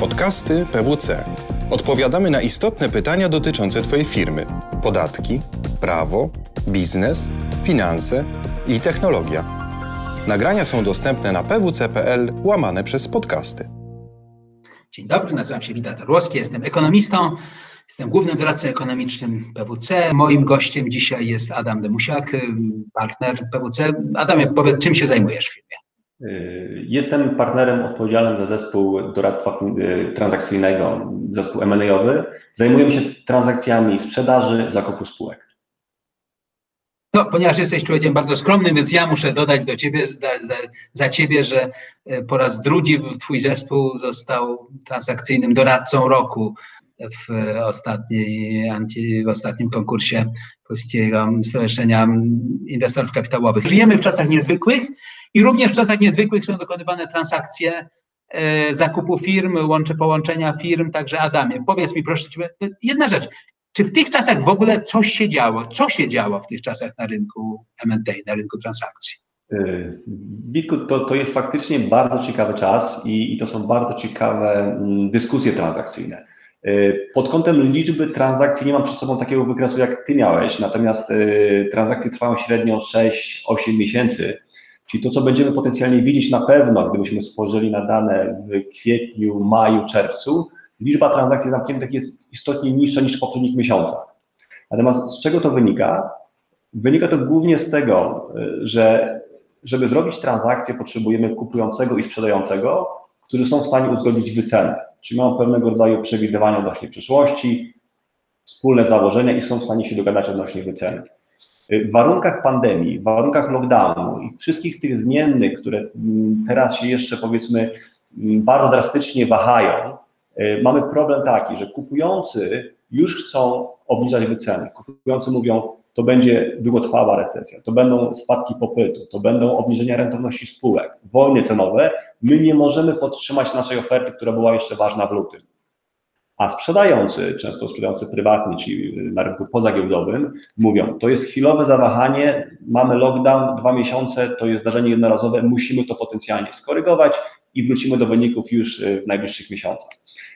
Podcasty PWC. Odpowiadamy na istotne pytania dotyczące Twojej firmy. Podatki, prawo, biznes, finanse i technologia. Nagrania są dostępne na pwc.pl/podcasty. Dzień dobry, nazywam się Wida Tarłowski, jestem ekonomistą. Jestem głównym doradcą ekonomicznym PWC. Moim gościem dzisiaj jest Adam Demusiak, partner PWC. Adamie, powiedz, czym się zajmujesz w firmie? Jestem partnerem odpowiedzialnym za zespół doradztwa transakcyjnego, zespół M&A-owy. Zajmujemy się transakcjami sprzedaży, zakupu spółek. No, ponieważ jesteś człowiekiem bardzo skromnym, więc ja muszę dodać do ciebie, za ciebie, że po raz drugi twój zespół został transakcyjnym doradcą roku w ostatnim konkursie Polskiego Stowarzyszenia Inwestorów Kapitałowych. Żyjemy w czasach niezwykłych i również w czasach niezwykłych są dokonywane transakcje zakupu firm, połączenia firm, także Adamie, powiedz mi proszę Cię, jedna rzecz, czy w tych czasach w ogóle coś się działo? Co się działo w tych czasach na rynku M&A, na rynku transakcji? Witku, to jest faktycznie bardzo ciekawy czas i to są bardzo ciekawe dyskusje transakcyjne. Pod kątem liczby transakcji nie mam przed sobą takiego wykresu, jak Ty miałeś, natomiast transakcje trwają średnio 6-8 miesięcy, czyli to, co będziemy potencjalnie widzieć na pewno, gdybyśmy spojrzeli na dane w kwietniu, maju, czerwcu, liczba transakcji zamkniętych jest istotnie niższa niż w poprzednich miesiącach. Natomiast z czego to wynika? Wynika to głównie z tego, że żeby zrobić transakcję, potrzebujemy kupującego i sprzedającego, którzy są w stanie uzgodnić wycenę. Czyli mają pewnego rodzaju przewidywania odnośnie przyszłości, wspólne założenia i są w stanie się dogadać odnośnie wyceny. W warunkach pandemii, w warunkach lockdownu i wszystkich tych zmiennych, które teraz się jeszcze powiedzmy bardzo drastycznie wahają, mamy problem taki, że kupujący już chcą obniżać wyceny. Kupujący mówią, to będzie długotrwała recesja, to będą spadki popytu, to będą obniżenia rentowności spółek, wojny cenowe. My nie możemy podtrzymać naszej oferty, która była jeszcze ważna w lutym. A sprzedający, często sprzedający prywatni, czyli na rynku pozagiełdowym, mówią, to jest chwilowe zawahanie, mamy lockdown, 2 miesiące, to jest zdarzenie jednorazowe, musimy to potencjalnie skorygować i wrócimy do wyników już w najbliższych miesiącach.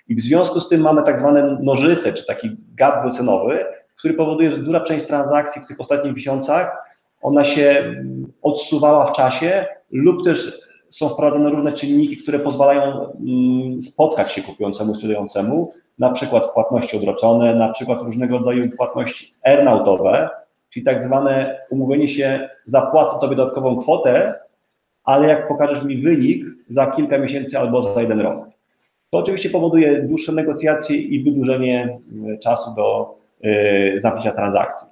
I w związku z tym mamy tak zwane nożyce, czy taki gap wycenowy, który powoduje, że duża część transakcji w tych ostatnich miesiącach, ona się odsuwała w czasie lub też są wprowadzone różne czynniki, które pozwalają spotkać się kupującemu i sprzedającemu, na przykład płatności odroczone, na przykład różnego rodzaju płatności earnoutowe, czyli tak zwane umówienie się, zapłacę Tobie dodatkową kwotę, ale jak pokażesz mi wynik za kilka miesięcy albo za 1 rok. To oczywiście powoduje dłuższe negocjacje i wydłużenie czasu do zamknięcia transakcji.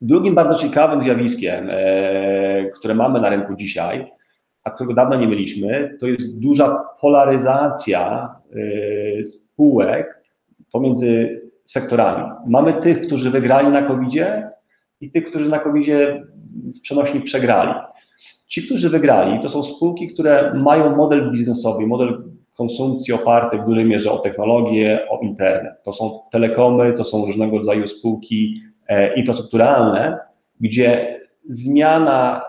Drugim bardzo ciekawym zjawiskiem, które mamy na rynku dzisiaj, a którego dawno nie mieliśmy, to jest duża polaryzacja spółek pomiędzy sektorami. Mamy tych, którzy wygrali na COVID-zie i tych, którzy na COVID-zie w przenośni przegrali. Ci, którzy wygrali, to są spółki, które mają model biznesowy, model konsumpcji oparty w dużej mierze o technologię, o internet. To są telekomy, to są różnego rodzaju spółki infrastrukturalne, gdzie zmiana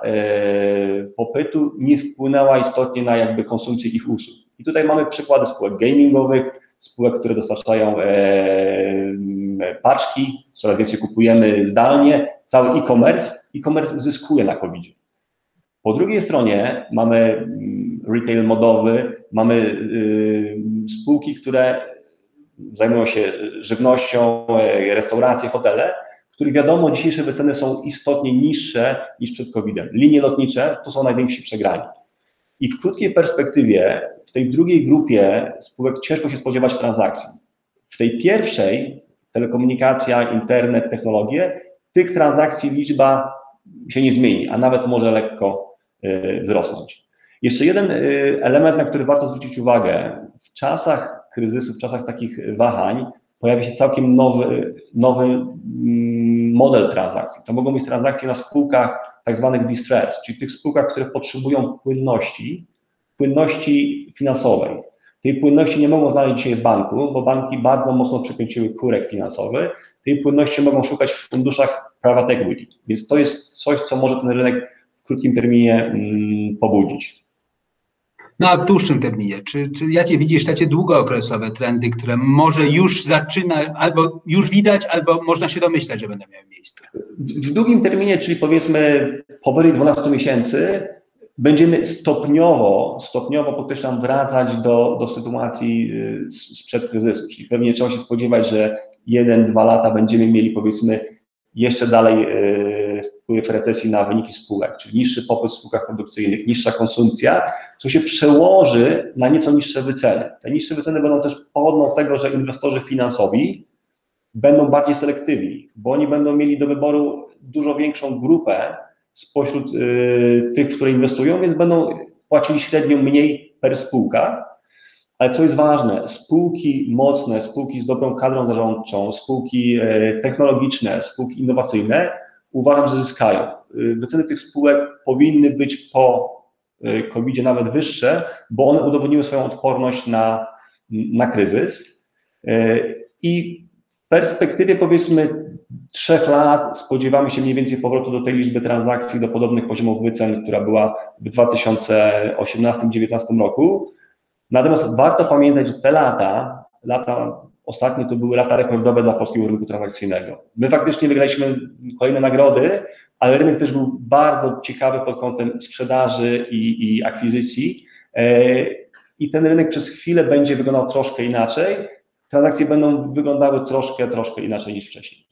popytu nie wpłynęła istotnie na jakby konsumpcję ich usług. I tutaj mamy przykłady spółek gamingowych, spółek, które dostarczają paczki, coraz więcej kupujemy zdalnie, cały e-commerce. E-commerce zyskuje na COVID-zie. Po drugiej stronie mamy retail modowy, mamy spółki, które zajmują się żywnością, restauracje, hotele, których wiadomo, dzisiejsze wyceny są istotnie niższe niż przed COVID-em. Linie lotnicze to są najwięksi przegrani. I w krótkiej perspektywie w tej drugiej grupie spółek ciężko się spodziewać transakcji. W tej pierwszej, telekomunikacja, internet, technologie, tych transakcji liczba się nie zmieni, a nawet może lekko wzrosnąć. Jeszcze jeden element, na który warto zwrócić uwagę. W czasach kryzysu, w czasach takich wahań pojawia się całkiem nowy model transakcji. To mogą być transakcje na spółkach tak zwanych distress, czyli tych spółkach, które potrzebują płynności finansowej. Tej płynności nie mogą znaleźć dzisiaj w banku, bo banki bardzo mocno przekręciły kurek finansowy. Tej płynności mogą szukać w funduszach private equity, więc to jest coś, co może ten rynek w krótkim terminie pobudzić. No a w dłuższym terminie, czy widzisz takie długookresowe trendy, które może już zaczyna, albo już widać, albo można się domyślać, że będą miały miejsce? W długim terminie, czyli powiedzmy powyżej 12 miesięcy, będziemy stopniowo, podkreślam, wracać do sytuacji sprzed kryzysu, czyli pewnie trzeba się spodziewać, że 1-2 lata będziemy mieli, powiedzmy, jeszcze dalej wpływ recesji na wyniki spółek, czyli niższy popyt w spółkach produkcyjnych, niższa konsumpcja, co się przełoży na nieco niższe wyceny. Te niższe wyceny będą też pochodną tego, że inwestorzy finansowi będą bardziej selektywni, bo oni będą mieli do wyboru dużo większą grupę spośród tych, w które inwestują, więc będą płacili średnio mniej per spółka. Ale co jest ważne, spółki mocne, spółki z dobrą kadrą zarządczą, spółki technologiczne, spółki innowacyjne, uważam, że zyskają. Wyceny tych spółek powinny być po COVID-zie nawet wyższe, bo one udowodniły swoją odporność na kryzys. I w perspektywie, powiedzmy, 3 lat spodziewamy się mniej więcej powrotu do tej liczby transakcji, do podobnych poziomów wycen, która była w 2018-2019 roku. Natomiast warto pamiętać, że te lata ostatnie to były lata rekordowe dla polskiego rynku transakcyjnego. My faktycznie wygraliśmy kolejne nagrody, ale rynek też był bardzo ciekawy pod kątem sprzedaży i akwizycji. I ten rynek przez chwilę będzie wyglądał troszkę inaczej. Transakcje będą wyglądały troszkę inaczej niż wcześniej.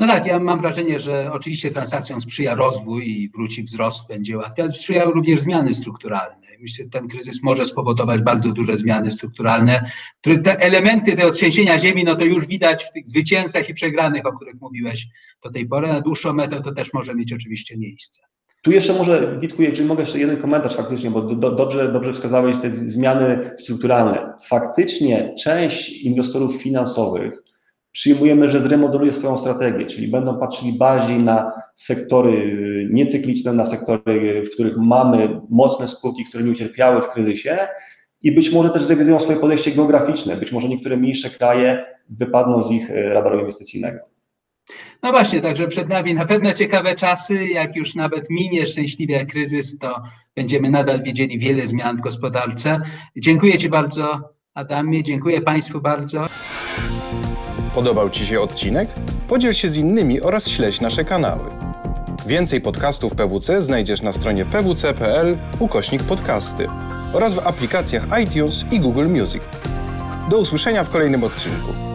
No tak, ja mam wrażenie, że oczywiście transakcjom sprzyja rozwój i wróci wzrost, będzie łatwiej, ale sprzyjają również zmiany strukturalne. Myślę, że ten kryzys może spowodować bardzo duże zmiany strukturalne, które te elementy, te otrzęsienia ziemi, no to już widać w tych zwycięzcach i przegranych, o których mówiłeś do tej pory. Na dłuższą metę to też może mieć oczywiście miejsce. Tu jeszcze może, Witku, jeżeli mogę jeszcze jeden komentarz faktycznie, bo dobrze wskazałeś te zmiany strukturalne. Faktycznie część inwestorów finansowych przyjmujemy, że zremodeluje swoją strategię, czyli będą patrzyli bardziej na sektory niecykliczne, na sektory, w których mamy mocne spółki, które nie ucierpiały w kryzysie i być może też zrewidują swoje podejście geograficzne, być może niektóre mniejsze kraje wypadną z ich radaru inwestycyjnego. No właśnie, także przed nami na pewno ciekawe czasy, jak już nawet minie szczęśliwie kryzys, to będziemy nadal widzieli wiele zmian w gospodarce. Dziękuję Ci bardzo, Adamie, dziękuję Państwu bardzo. Podobał Ci się odcinek? Podziel się z innymi oraz śledź nasze kanały. Więcej podcastów PWC znajdziesz na stronie pwc.pl/podcasty oraz w aplikacjach iTunes i Google Music. Do usłyszenia w kolejnym odcinku.